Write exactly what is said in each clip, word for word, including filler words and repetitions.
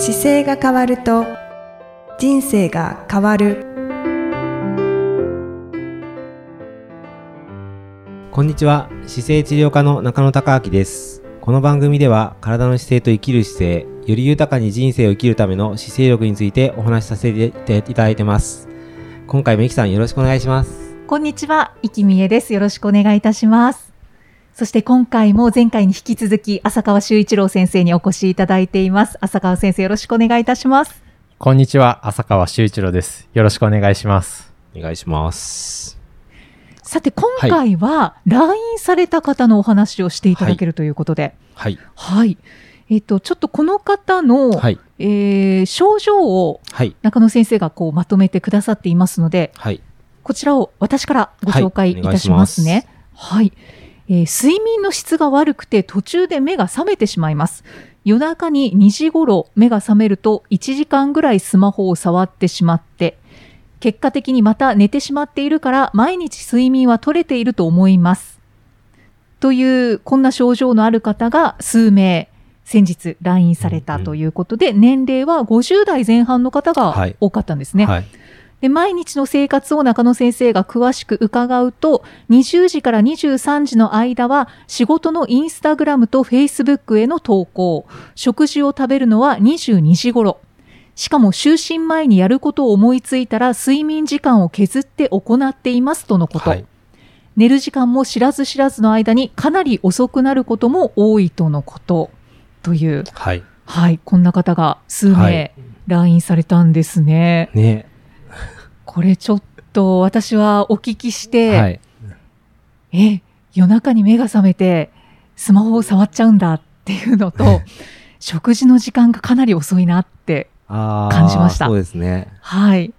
姿勢が変わると人生が変わる。こんにちは、姿勢治療科の中野孝明です。この番組では体の姿勢と生きる姿勢、より豊かに人生を生きるための姿勢力についてお話しさせていただいてます。今回もいきさん、よろしくお願いします。こんにちは、いきみえです。よろしくお願いいたします。そして今回も前回に引き続き浅川修一郎先生にお越しいただいています。浅川先生、よろしくお願いいたします。こんにちは、浅川修一郎です。よろしくお願いします。お願いします。さて今回は来院された方のお話をしていただけるということで、はいはいはい、えーと、ちょっとこの方の、はいえー、症状を中野先生がこうまとめてくださっていますので、はい、こちらを私からご紹介いたしますね。はい、えー、睡眠の質が悪くて途中で目が覚めてしまいます。夜中ににじ頃目が覚めるといちじかんぐらいスマホを触ってしまって、結果的にまた寝てしまっているから毎日睡眠は取れていると思います。というこんな症状のある方が数名先日来院されたということで、うんうん、年齢はごじゅうだいぜん半の方が多かったんですね。はいはい、で毎日の生活を中野先生が詳しく伺うと、にじゅうじからにじゅうさんじの間は仕事のインスタグラムとフェイスブックへの投稿、食事を食べるのはにじゅうにじ頃、しかも就寝前にやることを思いついたら睡眠時間を削って行っていますとのこと、はい、寝る時間も知らず知らずの間にかなり遅くなることも多いとのことという、はいはい、こんな方が数名来院されたんですね。はい、ね、これちょっと私はお聞きして、はい、え、夜中に目が覚めてスマホを触っちゃうんだっていうのと食事の時間がかなり遅いなって感じました。あ、そうですね、はい、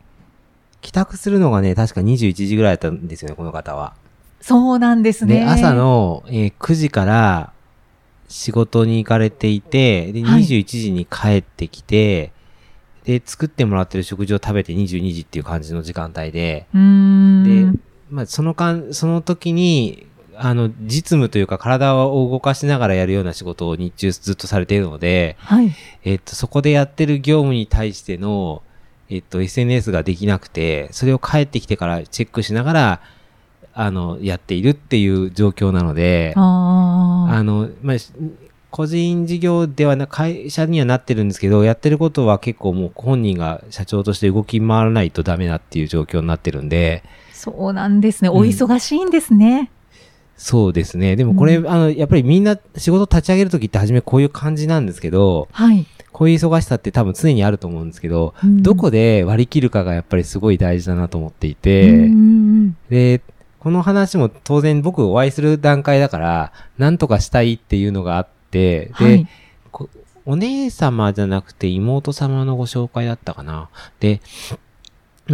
帰宅するのがね、確かにじゅういちじぐらいだったんですよね、この方は。そうなんですね。で、朝の、えー、くじから仕事に行かれていて、でにじゅういちじに帰ってきて、はい、で作ってもらってる食事を食べてにじゅうにじっていう感じの時間帯で、うーん、で、まあ、その間その時にあの実務というか体を動かしながらやるような仕事を日中ずっとされているので、はい、えっと、そこでやってる業務に対しての、えっと、エスエヌエス ができなくて、それを帰ってきてからチェックしながらあのやっているっていう状況なので、ああの、まあ個人事業ではな、会社にはなってるんですけど、やってることは結構もう本人が社長として動き回らないとダメだっていう状況になってるんで。そうなんですね。お忙しいんですね。うん、そうですね。でもこれ、うん、あの、やっぱりみんな仕事立ち上げるときって初めこういう感じなんですけど、はい。こういう忙しさって多分常にあると思うんですけど、うん、どこで割り切るかがやっぱりすごい大事だなと思っていて、うん、で、この話も当然僕お会いする段階だから、なんとかしたいっていうのがあって、で、はい、お姉様じゃなくて妹様のご紹介だったかな。で、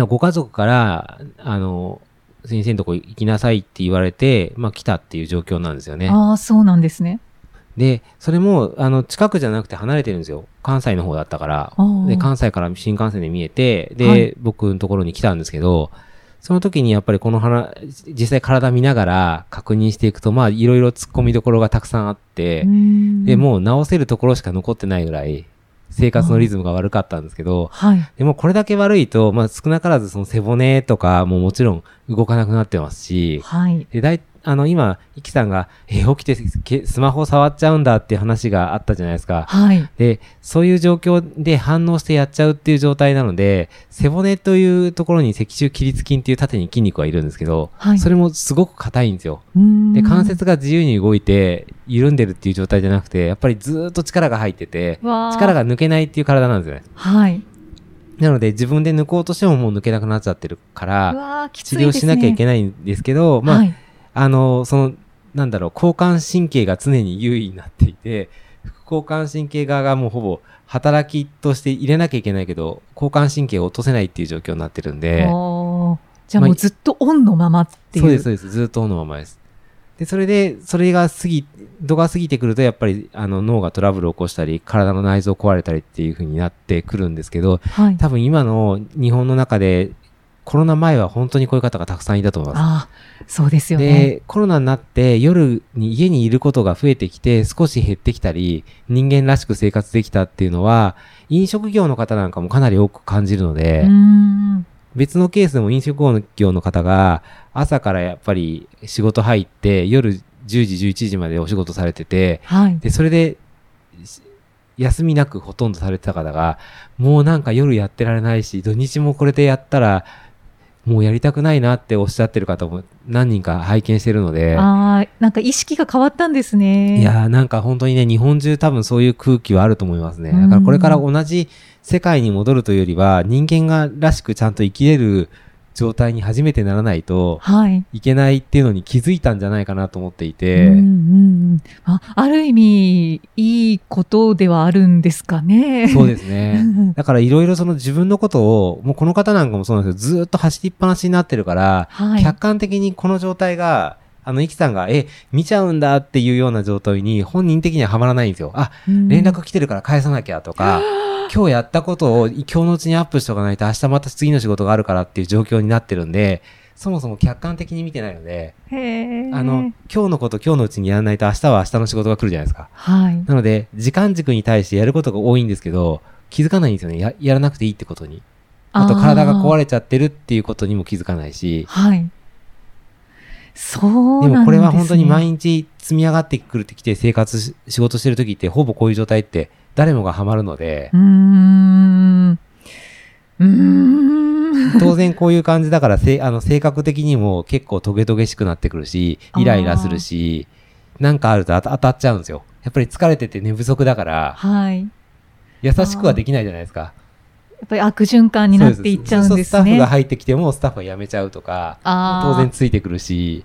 ご家族から、あの、先生のとこ行きなさいって言われて、まあ来たっていう状況なんですよね。ああ、そうなんですね。で、それも、あの、近くじゃなくて離れてるんですよ。関西の方だったから。で、関西から新幹線で見えて、で、はい、僕のところに来たんですけど、その時にやっぱりこの話、実際体見ながら確認していくと、まあいろいろ突っ込みどころがたくさんあって、で、もう直せるところしか残ってないぐらい生活のリズムが悪かったんですけど、はい、でもこれだけ悪いと、まあ少なからずその背骨とかももちろん動かなくなってますし、はい、でだいあの今、いきさんが、えー、起きてスマホ触っちゃうんだっていう話があったじゃないですか。はい。で、そういう状況で反応してやっちゃうっていう状態なので、背骨というところに脊柱起立筋っていう縦に筋肉がいるんですけど、はい、それもすごく硬いんですよ。で、関節が自由に動いて緩んでるっていう状態じゃなくて、やっぱりずーっと力が入ってて、力が抜けないっていう体なんですよね。はい。なので自分で抜こうとしてももう抜けなくなっちゃってるから、治療しなきゃいけないんですけど、まあ、はい、あの、その、なんだろう、交感神経が常に優位になっていて、副交感神経側がもうほぼ働きとして入れなきゃいけないけど、交感神経を落とせないっていう状況になってるんで。じゃあもうずっとオンのままっていう。そうです、そうです。ずっとオンのままです。で、それで、それが過ぎ、度が過ぎてくると、やっぱり、あの、脳がトラブルを起こしたり、体の内臓壊れたりっていう風になってくるんですけど、はい、多分今の日本の中で、コロナ前は本当にこういう方がたくさんいたと思います。ああ、そうですよね。で、コロナになって夜に家にいることが増えてきて少し減ってきたり、人間らしく生活できたっていうのは飲食業の方なんかもかなり多く感じるので、うーん、別のケースでも飲食業の方が朝からやっぱり仕事入って夜じゅうじじゅういちじまでお仕事されてて、はい、でそれで休みなくほとんどされてた方がもうなんか夜やってられないし土日もこれでやったらもうやりたくないなっておっしゃってる方も何人か拝見してるので、あ、なんか意識が変わったんですね。いやー、なんか本当にね、日本中多分そういう空気はあると思いますね。だからこれから同じ世界に戻るというよりは人間がらしくちゃんと生きれる状態に初めてならないといけないっていうのに気づいたんじゃないかなと思っていて、はい、うんうん、あ、ある意味いいことではあるんですかね。そうですね。だからいろいろその自分のことをもうこの方なんかもそうなんですけどずっと走りっぱなしになってるから、はい、客観的にこの状態があのイキさんがえ見ちゃうんだっていうような状態に本人的にははまらないんですよ。あ、連絡来てるから返さなきゃとか、今日やったことを今日のうちにアップしておかないと明日また次の仕事があるからっていう状況になってるんで、そもそも客観的に見てないので、へ、あの今日のこと今日のうちにやらないと明日は明日の仕事が来るじゃないですか、はい、なので時間軸に対してやることが多いんですけど気づかないんですよね。 や, やらなくていいってことに、あと体が壊れちゃってるっていうことにも気づかないし、はい、そうなんですね。でもこれは本当に毎日積み上がってくるきて生活し仕事してる時ってほぼこういう状態って誰もがハマるので、うーんうーん当然こういう感じだからせあの性格的にも結構トゲトゲしくなってくるしイライラするしなんかあると 当, 当たっちゃうんですよ。やっぱり疲れてて寝不足だから、はい、優しくはできないじゃないですか。やっぱり悪循環になっていっちゃうんですね。そうです。スタッフが入ってきてもスタッフが辞めちゃうとか当然ついてくるし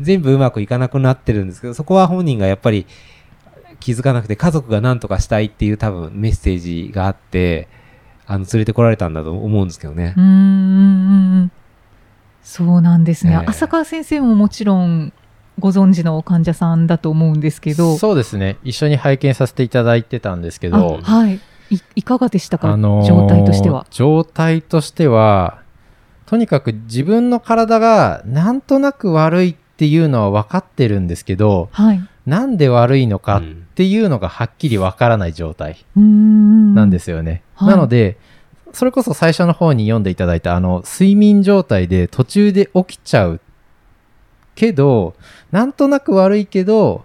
全部うまくいかなくなってるんですけど、そこは本人がやっぱり気づかなくて家族が何とかしたいっていう多分メッセージがあってあの連れてこられたんだと思うんですけどね。うーん、そうなんですね、えー、浅川先生ももちろんご存知の患者さんだと思うんですけど。そうですね、一緒に拝見させていただいてたんですけど、はい、い, いかがでしたか、あのー、状態としては状態としてはとにかく自分の体がなんとなく悪いっていうのは分かってるんですけど、はい、なんで悪いのかっていうのがはっきり分からない状態なんですよね、うん、なので、はい、それこそ最初の方に読んでいただいたあの睡眠状態で途中で起きちゃうけどなんとなく悪いけど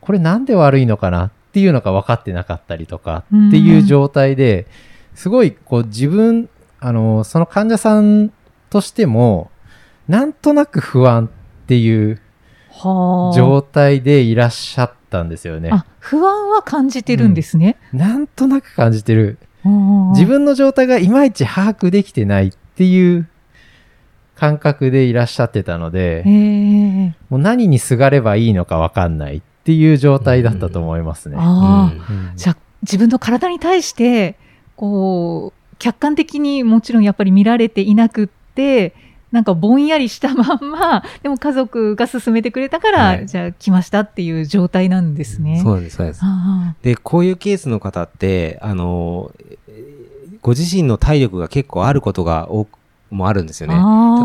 これなんで悪いのかなっていうのが分かってなかったりとかっていう状態で、うん、すごいこう自分あのその患者さんとしてもなんとなく不安っていう状態でいらっしゃったんですよね。あ、不安は感じてるんですね、うん、なんとなく感じてる。自分の状態がいまいち把握できてないっていう感覚でいらっしゃってたので、もう何にすがればいいのか分かんないっていう状態だったと思いますね、うん、あ、うん、じゃあ自分の体に対してこう客観的にもちろんやっぱり見られていなくってなんかぼんやりしたまんまでも家族が勧めてくれたから、はい、じゃあ来ましたっていう状態なんですね、うん、そうです、そうです。で、こういうケースの方ってあのご自身の体力が結構あることが多くもあるんですよね。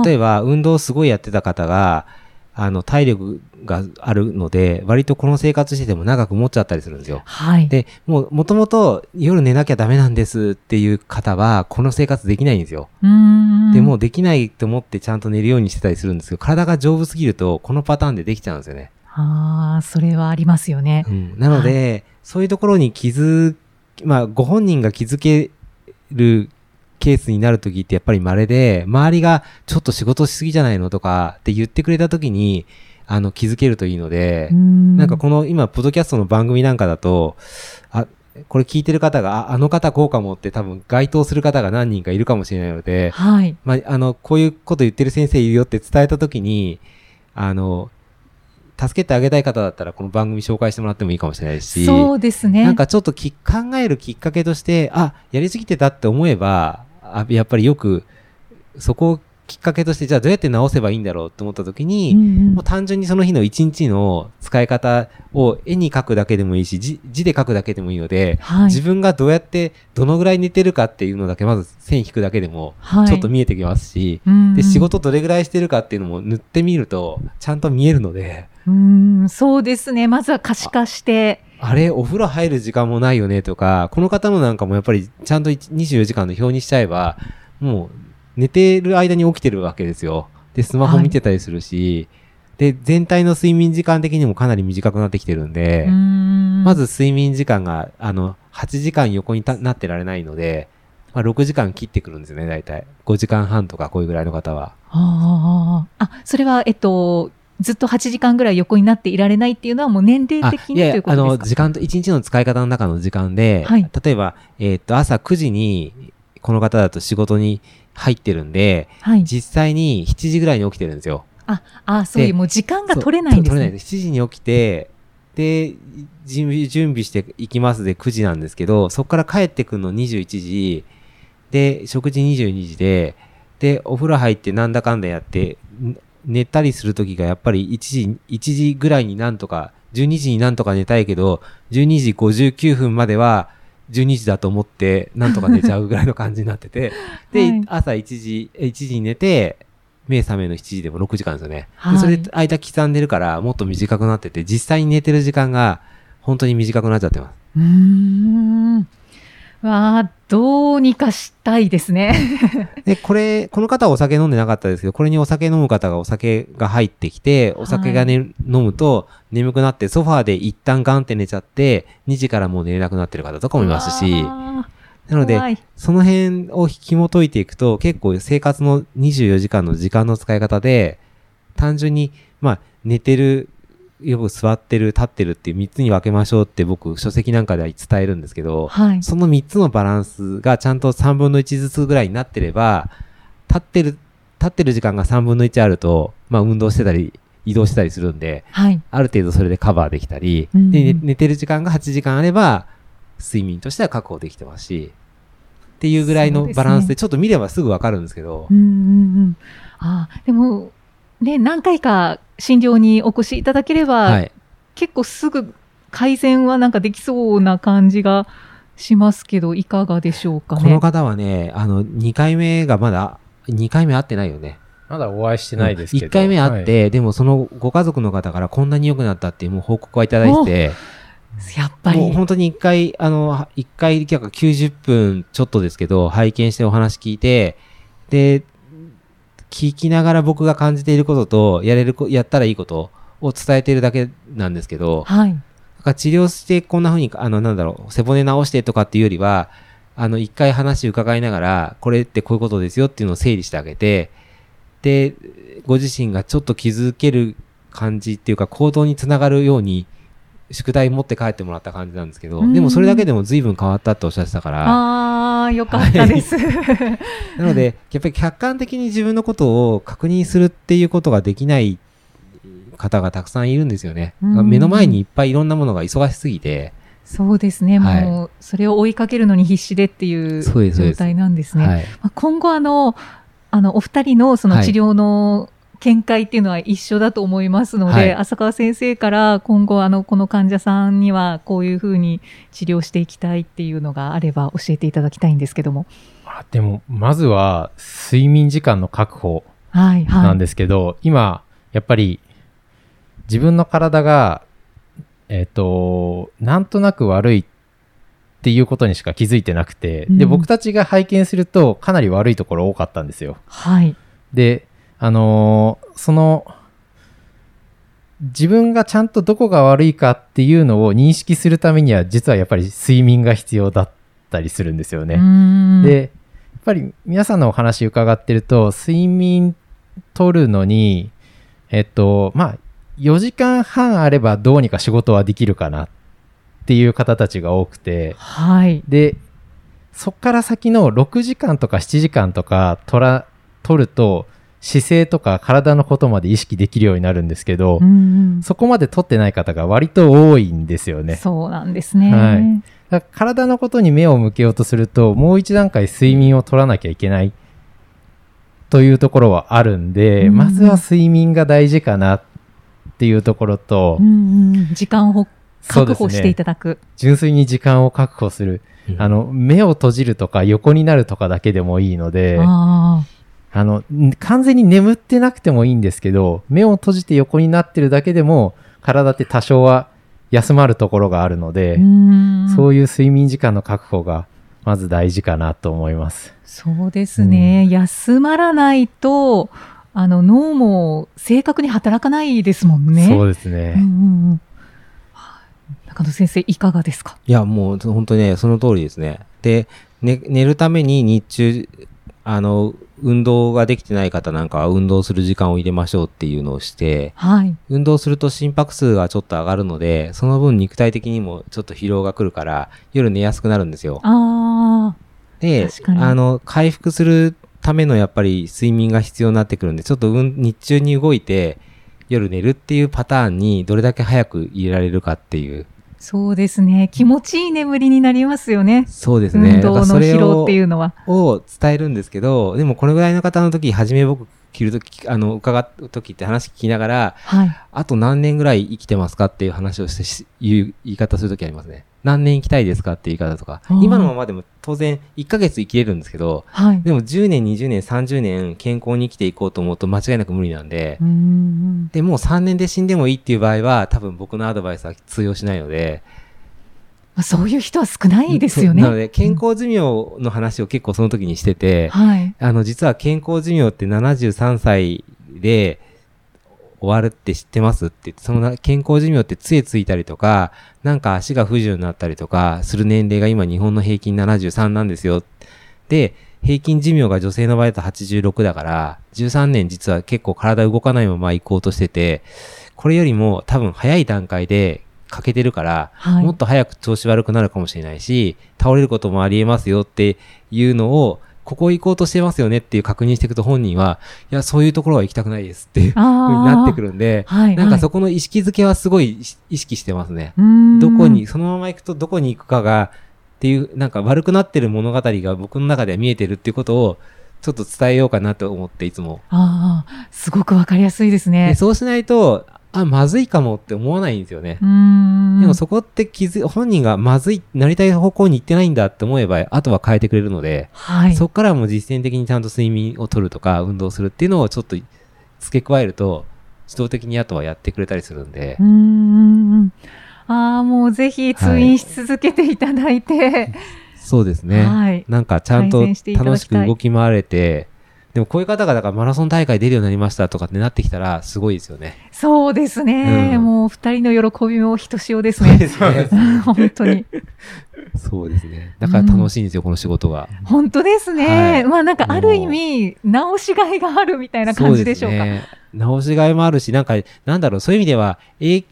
例えば運動すごいやってた方があの体力があるので割とこの生活してても長く持っちゃったりするんですよ、はい、で、もう元々夜寝なきゃダメなんですっていう方はこの生活できないんですよ。うーん、でもうできないと思ってちゃんと寝るようにしてたりするんですけど体が丈夫すぎるとこのパターンでできちゃうんですよね。あー、それはありますよね、うん、なので、はい、そういうところに気づ、まあ、ご本人が気づけるケースになるときってやっぱり稀で、周りがちょっと仕事しすぎじゃないのとかって言ってくれたときにあの気づけるといいので、んなんかこの今ポッドキャストの番組なんかだと、あ、これ聞いてる方が あ, あの方こうかもって多分該当する方が何人かいるかもしれないので、はい、まあ、あのこういうこと言ってる先生いるよって伝えたときにあの助けてあげたい方だったらこの番組紹介してもらってもいいかもしれないし、そうですね、なんかちょっとき考えるきっかけとしてあやりすぎてたって思えばやっぱりよくそこをきっかけとしてじゃあどうやって直せばいいんだろうと思った時に、うんうん、もう単純にその日の一日の使い方を絵に描くだけでもいいし 字, 字で描くだけでもいいので、はい、自分がどうやってどのぐらい寝てるかっていうのだけまず線引くだけでもちょっと見えてきますし、はい、で仕事どれぐらいしてるかっていうのも塗ってみるとちゃんと見えるので、うーんそうですね、まずは可視化してあれお風呂入る時間もないよねとか、この方のなんかもやっぱりちゃんとにじゅうよじかんの表にしちゃえばもう寝てる間に起きてるわけですよ。でスマホ見てたりするし、はい、で全体の睡眠時間的にもかなり短くなってきてるんで、うーんまず睡眠時間があのはちじかん横になってられないので、まあ、ろくじかん切ってくるんですよね。だいたいごじかんはんとかこういうぐらいの方は。ああ、それはえっとずっとはちじかんぐらい横になっていられないっていうのはもう年齢的にということですか？いや、あの時間といちにちの使い方の中の時間で、はい、例えば、えー、っと朝くじにこの方だと仕事に入ってるんで、はい、実際にしちじぐらいに起きてるんですよ。ああ、そういうもう時間が取れないんですね。取れない。しちじに起きてで準備していきますでくじなんですけど、そこから帰ってくるのにじゅういちじで食事にじゅうにじででお風呂入ってなんだかんだやって寝たりするときがやっぱりいちじいちじぐらいになんとかじゅうにじになんとか寝たいけどじゅうにじごじゅうきゅうふんまではじゅうにじだと思ってなんとか寝ちゃうぐらいの感じになっててで、はい、朝いちじいちじに寝て目覚めのしちじでもろくじかんですよね、はい、でそれで間刻んでるからもっと短くなってて、実際に寝てる時間が本当に短くなっちゃってます。うーんわー、どうにかしたいですねでこれこの方はお酒飲んでなかったですけど、これにお酒飲む方がお酒が入ってきてお酒が、ねはい、飲むと眠くなってソファーで一旦ガンって寝ちゃってにじからもう寝れなくなってる方とかもいますし、なのでその辺を紐解いていくと結構生活のにじゅうよじかんの時間の使い方で単純に、まあ、寝てるよく座ってる立ってるっていうみっつに分けましょうって僕書籍なんかでは伝えるんですけど、はい、そのみっつのバランスがちゃんとさんぶんのいちずつぐらいになってれば、立ってる立ってる時間がさんぶんのいちあると、まあ、運動してたり移動してたりするんで、はい、ある程度それでカバーできたり、うん、で寝てる時間がはちじかんあれば睡眠としては確保できてますしっていうぐらいのバランスでちょっと見ればすぐ分かるんですけど、うんうんうん、あでもね、何回か診療にお越しいただければ、はい、結構すぐ改善はなんかできそうな感じがしますけど、いかがでしょうかね。この方はね、あのにかいめがまだにかいめ会ってないよね。まだお会いしてないですけど、いっかいめ会って、はい、でもそのご家族の方からこんなに良くなったっていうもう報告はいただいて、やっぱりもう本当にいっかいあのいっかいきゅうじゅっぷんちょっとですけど拝見してお話聞いて、で聞きながら僕が感じていることとやれるやったらいいことを伝えているだけなんですけど、はい、なんか治療してこんな風にあのなんだろう背骨直してとかっていうよりは、あの一回話伺いながらこれってこういうことですよっていうのを整理してあげて、でご自身がちょっと気づける感じっていうか行動につながるように宿題持って帰ってもらった感じなんですけど、でもそれだけでも随分変わったっておっしゃってたから、ああ、よかったです、はい、なのでやっぱり客観的に自分のことを確認するっていうことができない方がたくさんいるんですよね。目の前にいっぱいいろんなものが忙しすぎて、そうですね、はい、もうそれを追いかけるのに必死でっていう状態なんですね。そうです、そうです、はい、今後あの、あのお二人のその治療の、はい、見解っていうのは一緒だと思いますので、はい、浅川先生から今後あのこの患者さんにはこういうふうに治療していきたいっていうのがあれば教えていただきたいんですけども。あ、でもまずは睡眠時間の確保なんですけど、はいはい、今やっぱり自分の体が、えーと、なんとなく悪いっていうことにしか気づいてなくて、うん、で僕たちが拝見するとかなり悪いところ多かったんですよ。はい、であのー、その自分がちゃんとどこが悪いかっていうのを認識するためには実はやっぱり睡眠が必要だったりするんですよね。でやっぱり皆さんのお話伺ってると睡眠取るのにえっとまあよじかんはんあればどうにか仕事はできるかなっていう方たちが多くて、はい、でそっから先のろくじかんとかしちじかんとか取ら、取ると姿勢とか体のことまで意識できるようになるんですけど、うんうん、そこまで取ってない方が割と多いんですよね。そうなんですね、はい、だから体のことに目を向けようとするともう一段階睡眠を取らなきゃいけないっというところはあるんで、うん、まずは睡眠が大事かなっていうところと、うんうん、時間を確保していただく、ね、純粋に時間を確保する、うん、あの目を閉じるとか横になるとかだけでもいいので、ああの完全に眠ってなくてもいいんですけど、目を閉じて横になってるだけでも体って多少は休まるところがあるので、うん、そういう睡眠時間の確保がまず大事かなと思います。そうですね、うん、休まらないとあの脳も正確に働かないですもんね。そうですね、うんうんうん、中野先生いかがですか？いやもう本当にねその通りですね。で、ね、寝るために日中あの運動ができてない方なんかは運動する時間を入れましょうっていうのをして、はい、運動すると心拍数がちょっと上がるのでその分肉体的にもちょっと疲労が来るから夜寝やすくなるんですよ。あであの回復するためのやっぱり睡眠が必要になってくるんで、ちょっと日中に動いて夜寝るっていうパターンにどれだけ早く入れられるかっていう。そうですね、気持ちいい眠りになりますよね。そうですね、運動の疲労っていうのはを, を伝えるんですけど、でもこのぐらいの方の時初め僕聞る時あの伺う時って話聞きながら、はい、あと何年ぐらい生きてますかっていう話をしてし言い方する時ありますね。何年生きたいですかっていう言い方とか、今のままでも当然いっかげつ生きれるんですけど、はい、でもじゅうねんにじゅうねんさんじゅうねん健康に生きていこうと思うと間違いなく無理なんで、うーんでもうさんねんで死んでもいいっていう場合は多分僕のアドバイスは通用しないので、そういう人は少ないですよね。なので健康寿命の話を結構その時にしてて、はい、あの実は健康寿命ってななじゅうさんさいで終わるって知ってますって、その健康寿命って杖ついたりとか、なんか足が不自由になったりとかする年齢が今日本の平均ななじゅうさんなんですよ。で、平均寿命が女性の場合だとはちじゅうろくだから、じゅうさんねん実は結構体動かないまま行こうとしてて、これよりも多分早い段階で欠けてるから、はい、もっと早く調子悪くなるかもしれないし、倒れることもありえますよっていうのを、ここ行こうとしてますよねっていう確認していくと本人は、いや、そういうところは行きたくないですっていうふうになってくるんで、はいはい、なんかそこの意識づけはすごい意識してますね。どこに、そのまま行くとどこに行くかがっていう、なんか悪くなってる物語が僕の中では見えてるっていうことをちょっと伝えようかなと思っていつも。ああ、すごくわかりやすいですね。で、そうしないと、あ、まずいかもって思わないんですよね。うーんでもそこって気づ本人がまずいなりたい方向に行ってないんだって思えばあとは変えてくれるので、はい、そこからも実践的にちゃんと睡眠をとるとか運動するっていうのをちょっと付け加えると自動的にあとはやってくれたりするんで、うーんあーもうぜひ通院し続けていただいて、はい、そうですね、はい、なんかちゃんと楽しく動き回れて、でもこういう方がだからマラソン大会出るようになりましたとかってなってきたらすごいですよね。そうですね、うん、もう二人の喜びもひとしおですね。そうですね本当にそうですね、だから楽しいんですよ、うん、この仕事が。本当ですね、はい、まあなんかある意味直しがいがあるみたいな感じでしょうか。そうですね、直しがいもあるし、なんかなんだろう、そういう意味では影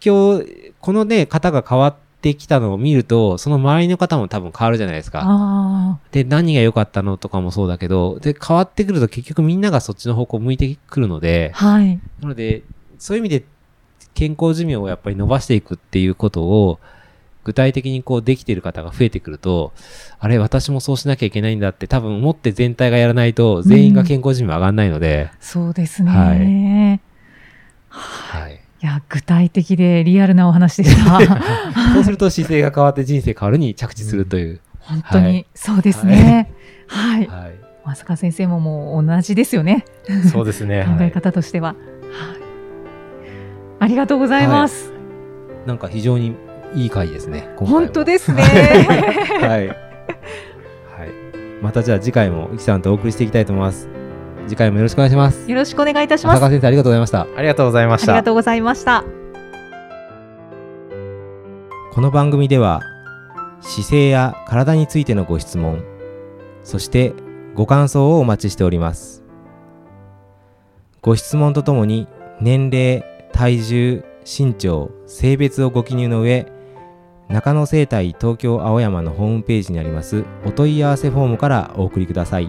響、このね方が変わってできたのを見るとその周りの方も多分変わるじゃないですか。あで何が良かったのとかもそうだけど、で変わってくると結局みんながそっちの方向向いてくるので、はい、なのでそういう意味で健康寿命をやっぱり伸ばしていくっていうことを具体的にこうできている方が増えてくると、あれ私もそうしなきゃいけないんだって多分思って全体がやらないと全員が健康寿命上がらないので、うん、そうですね、はい、はい、いや具体的でリアルなお話でしたそうすると姿勢が変わって人生変わるに着地するという、うん、本当に、はい、そうですね、はいはいはい、まさか先生ももう同じですよね。そうですね考え方としては、はいはい、ありがとうございます、はい、なんか非常にいい回ですね今回。本当ですねはい、はい、またじゃあ次回もゆきさんとお送りしていきたいと思います。次回もよろしくお願いします。よろしくお願いいたします。浅川先生ありがとうございました。ありがとうございました。ありがとうございました。この番組では姿勢や体についてのご質問、そしてご感想をお待ちしております。ご質問とともに年齢、体重、身長、性別をご記入の上、中野生態東京青山のホームページにありますお問い合わせフォームからお送りください。